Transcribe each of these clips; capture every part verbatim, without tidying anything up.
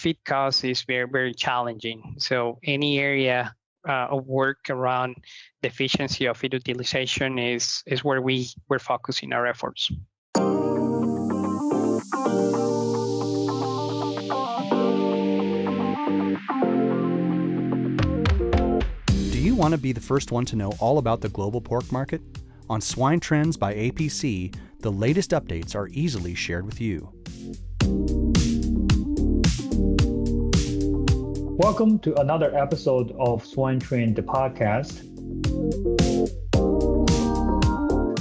feed cost is very, very challenging. So any area uh, of work around the efficiency of feed utilization is, is where we we're focusing our efforts. Do you want to be the first one to know all about the global pork market? On Swine Trends by A P C, the latest updates are easily shared with you. Welcome to another episode of Swine Trend, the podcast.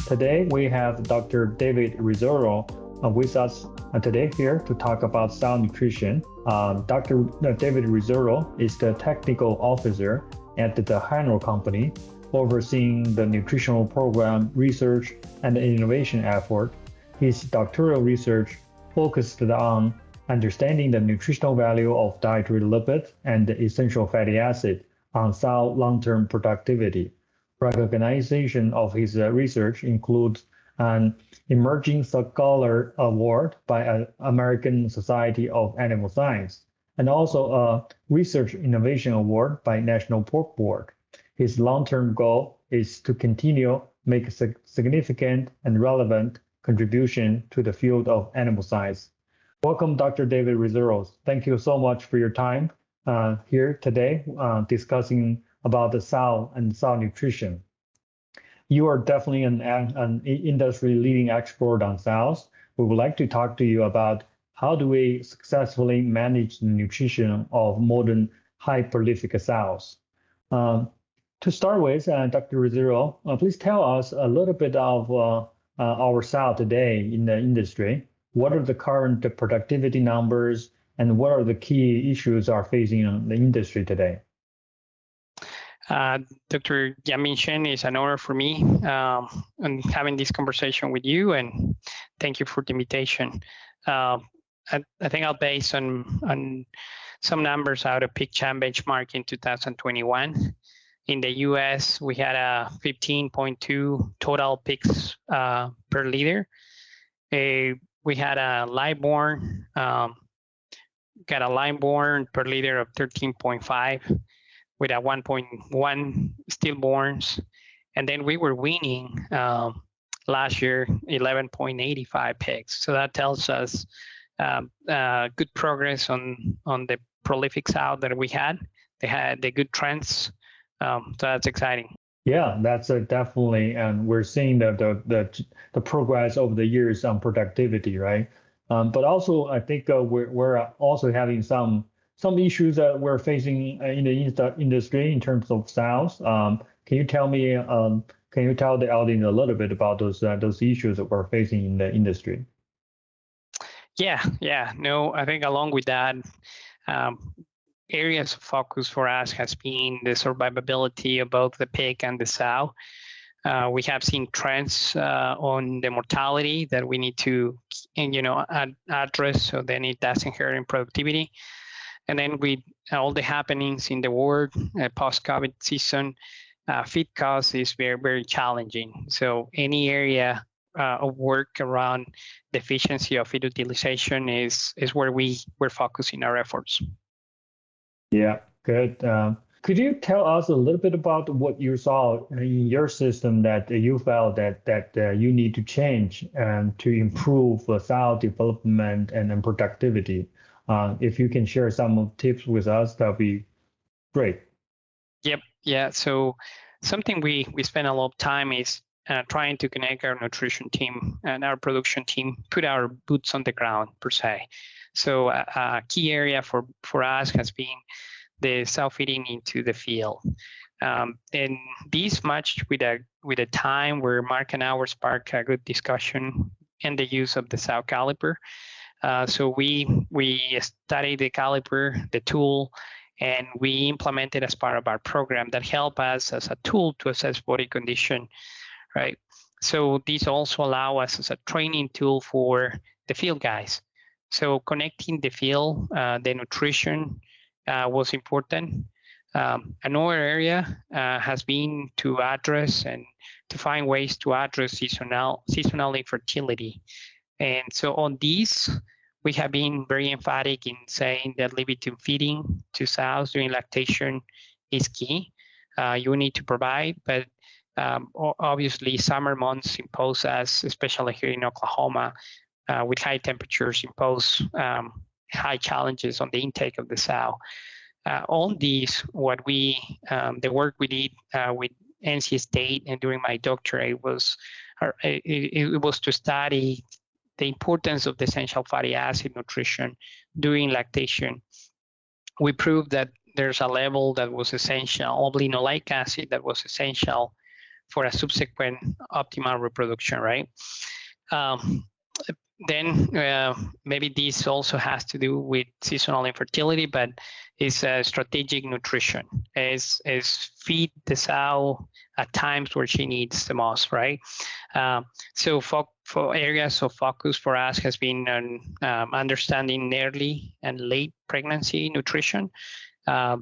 Today we have Doctor David Rizzaro with us today here to talk about sound nutrition. Uh, Doctor David Rizzaro is the technical officer at the Hanwell Company, overseeing the nutritional program research and innovation effort. His doctoral research focused on understanding the nutritional value of dietary lipids and essential fatty acid on sow long-term productivity. Recognition of his research includes an Emerging Scholar Award by an American Society of Animal Science, and also a Research Innovation Award by National Pork Board. His long-term goal is to continue make a significant and relevant contribution to the field of animal science. Welcome, Doctor David Rizzaro. Thank you so much for your time uh, here today uh, discussing about the sow and sow nutrition. You are definitely an, an industry-leading expert on sows. We would like to talk to you about how do we successfully manage the nutrition of modern high prolific sows. Um, To start with, uh, Doctor Rizzaro, uh, please tell us a little bit of uh, uh, our sow today in the industry. What are the current productivity numbers, and what are the key issues are facing the industry today? Uh, Doctor Yamin Shen, it's an honor for me um, and having this conversation with you, and thank you for the invitation. Uh, I, I think I'll base on on some numbers out of PICCAM benchmark in two thousand twenty-one. In the U S, we had a fifteen point two total pigs uh, per liter. A, we had a live born, um, got a live born per liter of thirteen point five with a one point one stillborns. And then we were weaning um, last year eleven point eight five pigs. So that tells us uh, uh, good progress on, on the prolific sow that we had. They had the good trends. Um, so that's exciting. Yeah, that's uh, definitely, and we're seeing the, the the the progress over the years on productivity, right? Um, but also, I think uh, we're we're also having some some issues that we're facing in the in industry in terms of sows. Um, can you tell me? Um, can you tell the audience a little bit about those uh, those issues that we're facing in the industry? Yeah, yeah. No, I think along with that. Um, Areas of focus for us has been the survivability of both the pig and the sow. Uh, we have seen trends uh, on the mortality that we need to, you know, ad address so then it doesn't hurt in productivity. And then with all the happenings in the world, uh, post-COVID season, uh, feed cost is very, very challenging. So any area uh, of work around the efficiency of feed utilization is is where we we're focusing our efforts. Yeah, good. Um, could you tell us a little bit about what you saw in your system that you felt that that uh, you need to change um, to improve uh, sow development and, and productivity? Uh, if you can share some tips with us, that would be great. Yep. Yeah. So something we, we spend a lot of time is uh, trying to connect our nutrition team and our production team, put our boots on the ground, per se. So a, a key area for, for us has been the sow feeding into the field. Um, and these matched with a with a time where Mark and I were sparked a good discussion and the use of the sow caliper. Uh, so we we studied the caliper, the tool, and we implemented as part of our program that helped us as a tool to assess body condition, right? So these also allow us as a training tool for the field guys. So connecting the field, uh, the nutrition uh, was important. Um, another area uh, has been to address and to find ways to address seasonal seasonal infertility. And so on these, We have been very emphatic in saying that limited feeding to sows during lactation is key. Uh, you need to provide, but um, obviously summer months impose us, especially here in Oklahoma, uh, with high temperatures, impose um, high challenges on the intake of the sow. Uh, on these, what we, um, the work we did uh, with N C State and during my doctorate was, uh, it, it was to study the importance of the essential fatty acid nutrition during lactation. We proved that there's a level that was essential, olignoleic acid that was essential for a subsequent optimal reproduction, right? Um, then uh, maybe this also has to do with seasonal infertility, but it's uh, strategic nutrition. It's, it's feed the sow at times where she needs the most, right? Um, so for, for areas of focus for us has been on um, understanding early and late pregnancy nutrition, uh,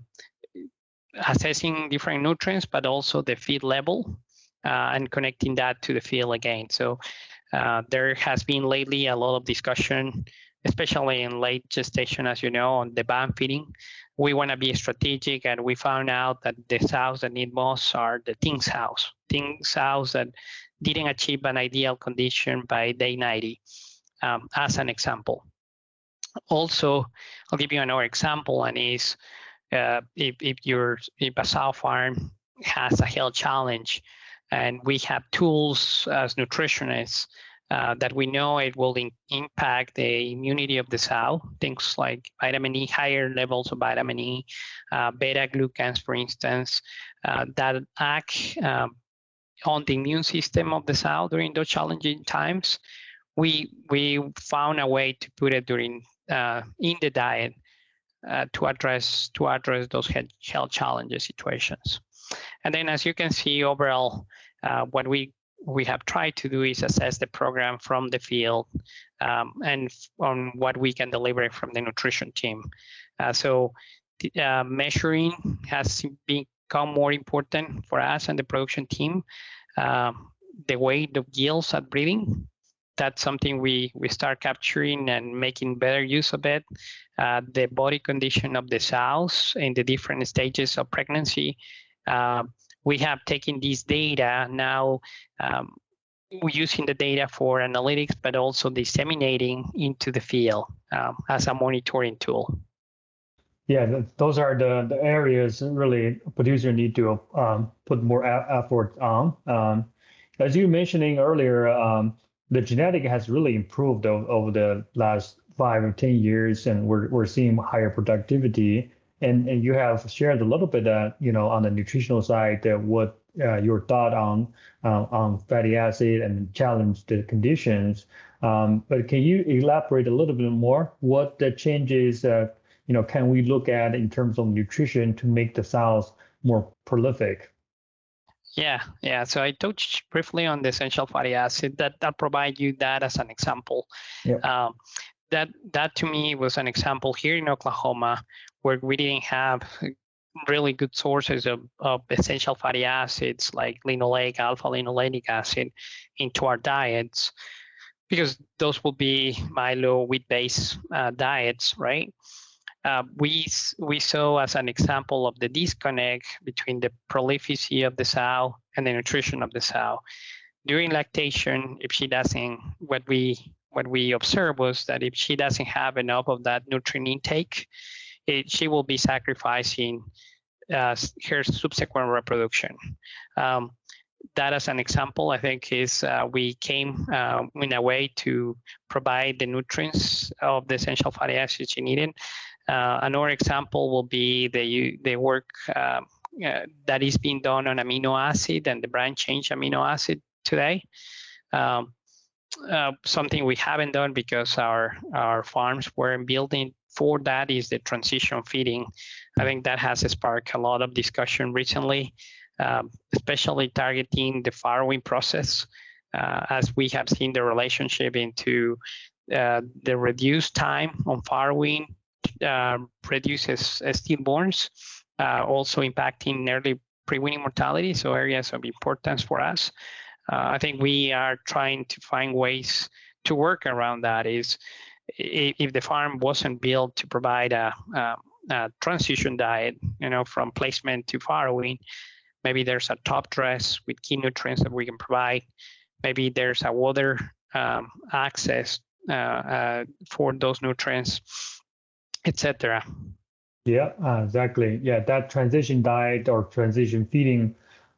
assessing different nutrients, but also the feed level uh, and connecting that to the field again. So uh, there has been lately a lot of discussion, especially in late gestation, as you know, on the band feeding. We want to be strategic, and we found out that the sows that need most are the thin sows, thin sows that didn't achieve an ideal condition by day ninety, um, as an example. Also, I'll give you another example, and is uh, if, if, you're, if a sow farm has a health challenge, and we have tools as nutritionists Uh, that we know it will in impact the immunity of the sow, things like vitamin E, higher levels of vitamin E, uh, beta-glucans, for instance, uh, that act um, on the immune system of the sow during those challenging times. We, we found a way to put it during uh, in the diet uh, to address to address those health challenges situations. And then, as you can see, overall, uh, what we we have tried to do is assess the program from the field um, and on what we can deliver from the nutrition team. Uh, so the, uh, measuring has become more important for us and the production team. Uh, the weight of yields at breeding, that's something we, we start capturing and making better use of it. Uh, the body condition of the sows in the different stages of pregnancy. Uh, We have taken these data now, um, we're using the data for analytics, but also disseminating into the field um, as a monitoring tool. Yeah, those are the, the areas really producers need to um, put more effort on. Um, as you were mentioning earlier, um, the genetic has really improved over, over the last five or ten years, and we're, we're seeing higher productivity. And, and you have shared a little bit, uh, you know, on the nutritional side, uh, what uh, your thought on uh, on fatty acid and challenge the conditions. Um, but can you elaborate a little bit more? What the changes, uh, you know, can we look at in terms of nutrition to make the sows more prolific? Yeah, yeah. So I touched briefly on the essential fatty acid that that provide you that as an example. Yep. Um, that that to me was an example here in Oklahoma, where we didn't have really good sources of, of essential fatty acids like linoleic, alpha-linolenic acid into our diets, because those will be milo wheat-based uh, diets, right? Uh, we we saw as an example of the disconnect between the prolificity of the sow and the nutrition of the sow. During lactation, if she doesn't, what we what we observed was that if she doesn't have enough of that nutrient intake, It, she will be sacrificing uh, her subsequent reproduction. Um, that, as an example, I think is uh, we came uh, in a way to provide the nutrients of the essential fatty acids she needed. Uh, another example will be the the work uh, uh, that is being done on amino acid and the brand change amino acid today. Um, uh, something we haven't done because our our farms weren't building for that is the transition feeding. I think that has sparked a lot of discussion recently, um, especially targeting the farrowing process, uh, as we have seen the relationship into uh, the reduced time on farrowing uh, reduces stillborns, uh, also impacting early pre-weaning mortality, so areas of importance for us. Uh, I think we are trying to find ways to work around that. Is if the farm wasn't built to provide a, a, a transition diet, you know, from placement to farrowing, maybe there's a top dress with key nutrients that we can provide. Maybe there's a water um, access uh, uh, for those nutrients, et cetera. Yeah, uh, exactly. Yeah, that transition diet or transition feeding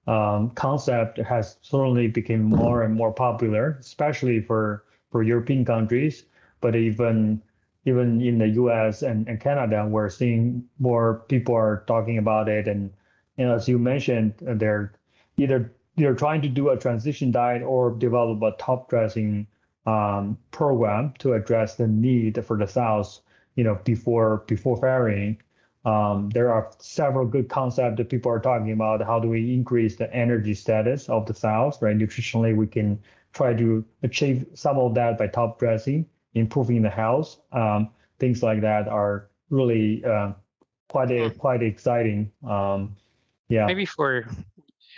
um, concept has certainly become more and more popular, especially for for European countries. But even even in the U S and, and Canada, we're seeing more people are talking about it. And, and as you mentioned, they're either they're trying to do a transition diet or develop a top dressing um, program to address the need for the sows, you know, before before farrowing. Um, there are several good concepts that people are talking about. How do we increase the energy status of the sows, right? Nutritionally, we can try to achieve some of that by top dressing, improving the health. Um, things like that are really uh, quite a, quite exciting. Um, yeah. Maybe for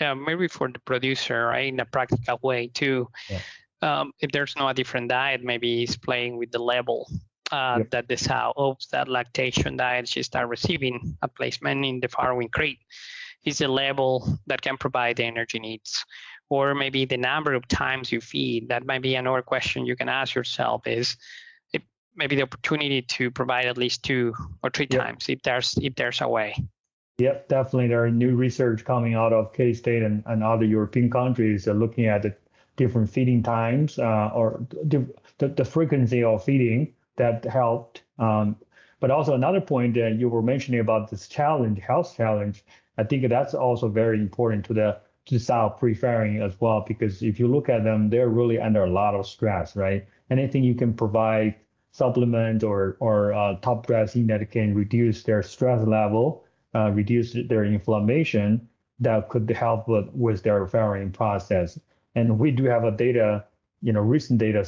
yeah, maybe for the producer, right, in a practical way too. Yeah. Um, if there's no a different diet, maybe he's playing with the level uh, yep. that the sow of that lactation diet she start receiving at placement in the farrowing crate. Is the level that can provide the energy needs. Or maybe the number of times you feed. That might be another question you can ask yourself is if maybe the opportunity to provide at least two or three yep. times if there's if there's a way. Yep, definitely. There are new research coming out of K-State and, and other European countries uh, looking at the different feeding times uh, or the, the, the frequency of feeding that helped. Um, but also another point that you were mentioning about this challenge, health challenge, I think that's also very important to the to sow pre-farrowing as well, because if you look at them, they're really under a lot of stress, right? Anything you can provide, supplement or or uh, top dressing that can reduce their stress level, uh, reduce their inflammation, that could help with, with their farrowing process. And we do have a data, you know, recent data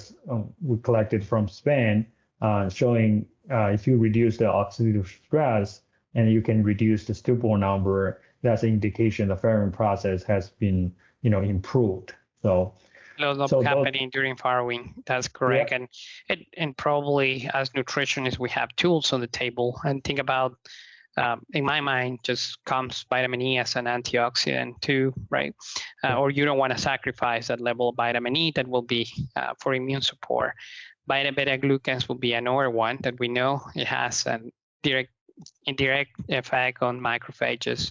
we collected from Spain uh, showing uh, if you reduce the oxidative stress and you can reduce the stillborn number, that's an indication the farrowing process has been, you know, improved. So, lots so happening those, during farrowing. That's correct. Yeah. And, and and probably as nutritionists, we have tools on the table. And think about, um, in my mind, just comes vitamin E as an antioxidant too, right? Uh, yeah. Or you don't want to sacrifice that level of vitamin E that will be uh, for immune support. Beta beta glucans will be another one that we know it has a direct indirect effect on macrophages.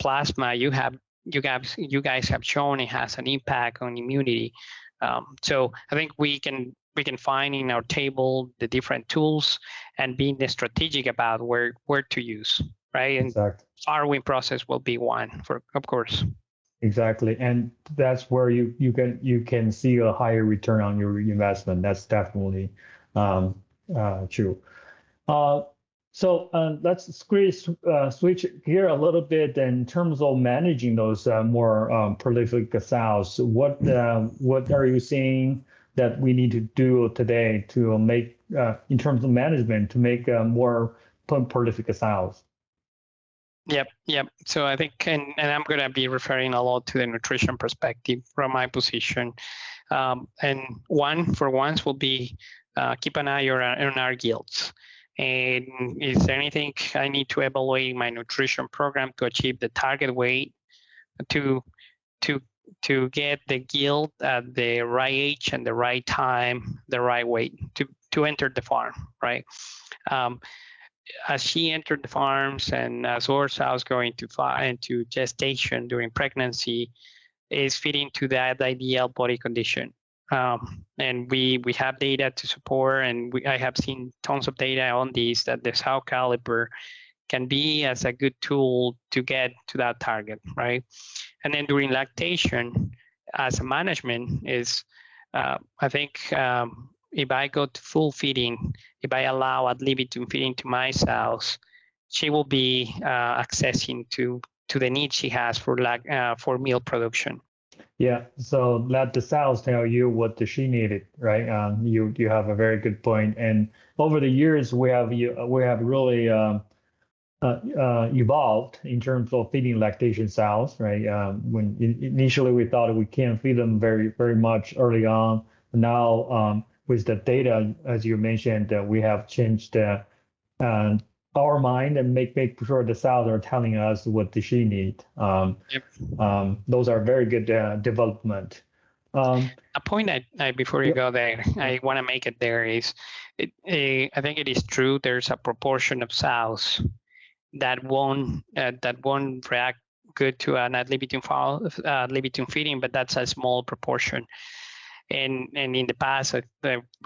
Plasma, you have you guys you guys have shown it has an impact on immunity. Um, so I think we can we can find in our table the different tools and being strategic about where where to use, right? And exactly. Our win process will be one for of course. Exactly, and that's where you you can you can see a higher return on your investment. That's definitely um, uh, true. Uh, So uh, let's squeeze, uh, switch gear a little bit in terms of managing those uh, more um, prolific sows. What uh, what are you seeing that we need to do today to make, uh, in terms of management, to make uh, more prolific sows? Yep, yep. So I think, and, and I'm going to be referring a lot to the nutrition perspective from my position. Um, and one, for once, will be uh, keep an eye on our, on our yields. And is there anything I need to evaluate my nutrition program to achieve the target weight, to to to get the yield at the right age and the right time, the right weight to to enter the farm, right? Um, as she entered the farms and as our sows going to far into gestation during pregnancy, is fitting to that ideal body condition. Um, and we we have data to support, and we, I have seen tons of data on these that the sow caliper can be as a good tool to get to that target, right? And then during lactation, as a management is, uh, I think um, if I go to full feeding, if I allow ad libitum feeding to my sows, she will be uh, accessing to to the need she has for lac uh, for meal production. Yeah, so let the sows tell you what she needed, right? Um, you you have a very good point. And over the years, we have we have really uh, uh, uh, evolved in terms of feeding lactation sows, right? Um, when initially we thought we can't feed them very very much early on. Now um, with the data, as you mentioned, uh, we have changed uh, uh, our mind and make make sure the cells are telling us what she needs. Um, yep. um, those are very good uh, development. Um, a point I, I before you yeah. go there, I want to make it there is, it, uh, I think it is true. There's a proportion of sows that won't uh, that won't react good to an ad libitum fowl, uh, libitum feeding, but that's a small proportion. And and in the past, uh,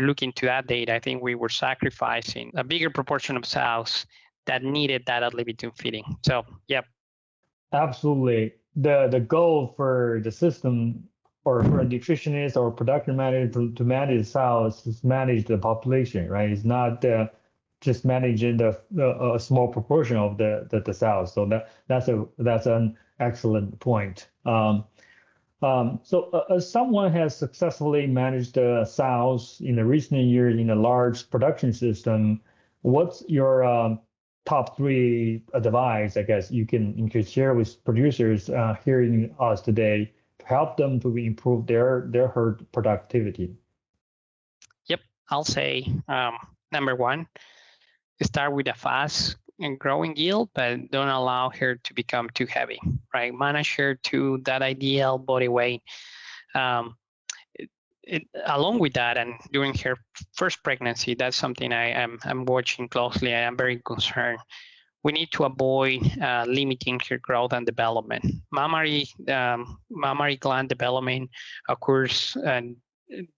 looking to that data, I think we were sacrificing a bigger proportion of sows that needed that ad libitum feeding. So, yep. Absolutely. The the goal for the system, or for a nutritionist or production manager to, to manage sows, is manage the population, right? It's not uh, just managing the, the a small proportion of the the, the sows. So that that's a that's an excellent point. Um, um, so uh, someone has successfully managed the uh, sows in the recent years in a large production system. What's your um, top three advice, I guess, you can you can share with producers uh, hearing us today, help them to improve their their herd productivity? Yep, I'll say um, number one, start with a fast and growing yield, but don't allow herd to become too heavy, right? Manage herd to that ideal body weight. Um, it, it, along with that, and during her first pregnancy, that's something I am I'm watching closely. I am very concerned. We need to avoid uh, limiting herd growth and development. Mammary um, mammary gland development occurs uh,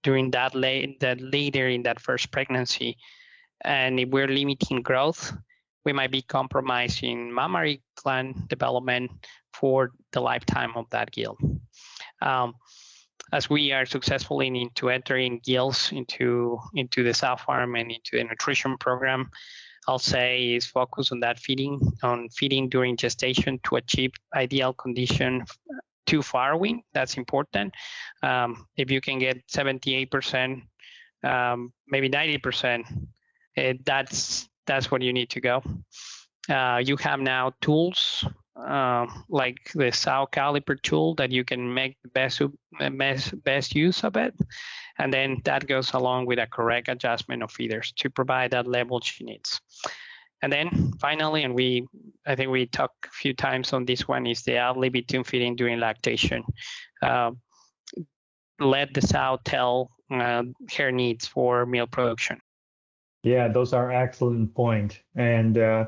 during that, late, that later in that first pregnancy, and if we're limiting growth, we might be compromising mammary gland development for the lifetime of that gill. Um, as we are successfully into entering gills into into the sow farm and into the nutrition program, I'll say is focus on that feeding, on feeding during gestation to achieve ideal condition to farrowing. That's important. Um, if you can get seventy-eight percent, um, maybe ninety percent, it, that's that's where you need to go. Uh, you have now tools uh, like the sow caliper tool that you can make the best, best, best use of it. And then that goes along with a correct adjustment of feeders to provide that level she needs. And then finally, and we, I think we talked a few times on this one, is the ad libitum feeding during lactation. Uh, let the sow tell uh, her needs for meal production. Yeah, those are excellent points. And, uh,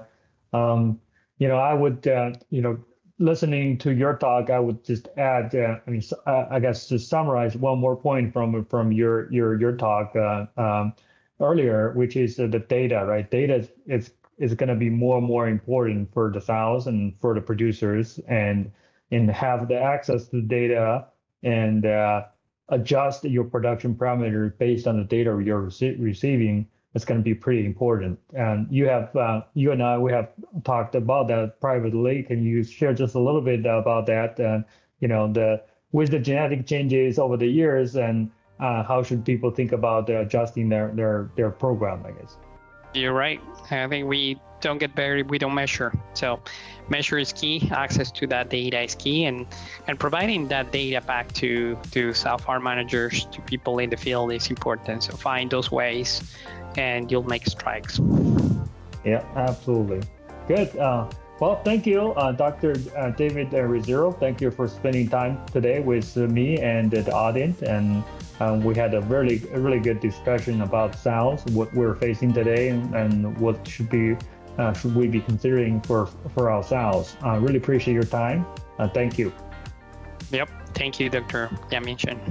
um, you know, I would, uh, you know, listening to your talk, I would just add, uh, I mean, I guess to summarize one more point from from your your your talk uh, um, earlier, which is uh, the data, right? Data is is going to be more and more important for the sows and for the producers, and and have the access to data and uh, adjust your production parameters based on the data you're rece receiving. It's going to be pretty important. And you have, uh, you and I, we have talked about that privately. Can you share just a little bit about that? Uh, you know, the with the genetic changes over the years, and uh, how should people think about uh, adjusting their their their program? I guess. You're right. I think we don't get buried. We don't measure. So, measure is key. Access to that data is key, and and providing that data back to to sow farm managers, to people in the field, is important. So find those ways, and you'll make strikes. Yeah, absolutely. Good. Uh, well, thank you, uh, Doctor Uh, David uh, Rizzaro. Thank you for spending time today with uh, me and uh, the audience. And um, we had a really, really good discussion about sows, what we're facing today, and, and what should be uh, should we be considering for for our sows. I uh, really appreciate your time. Uh, thank you. Yep. Thank you, Doctor Yamin Shen.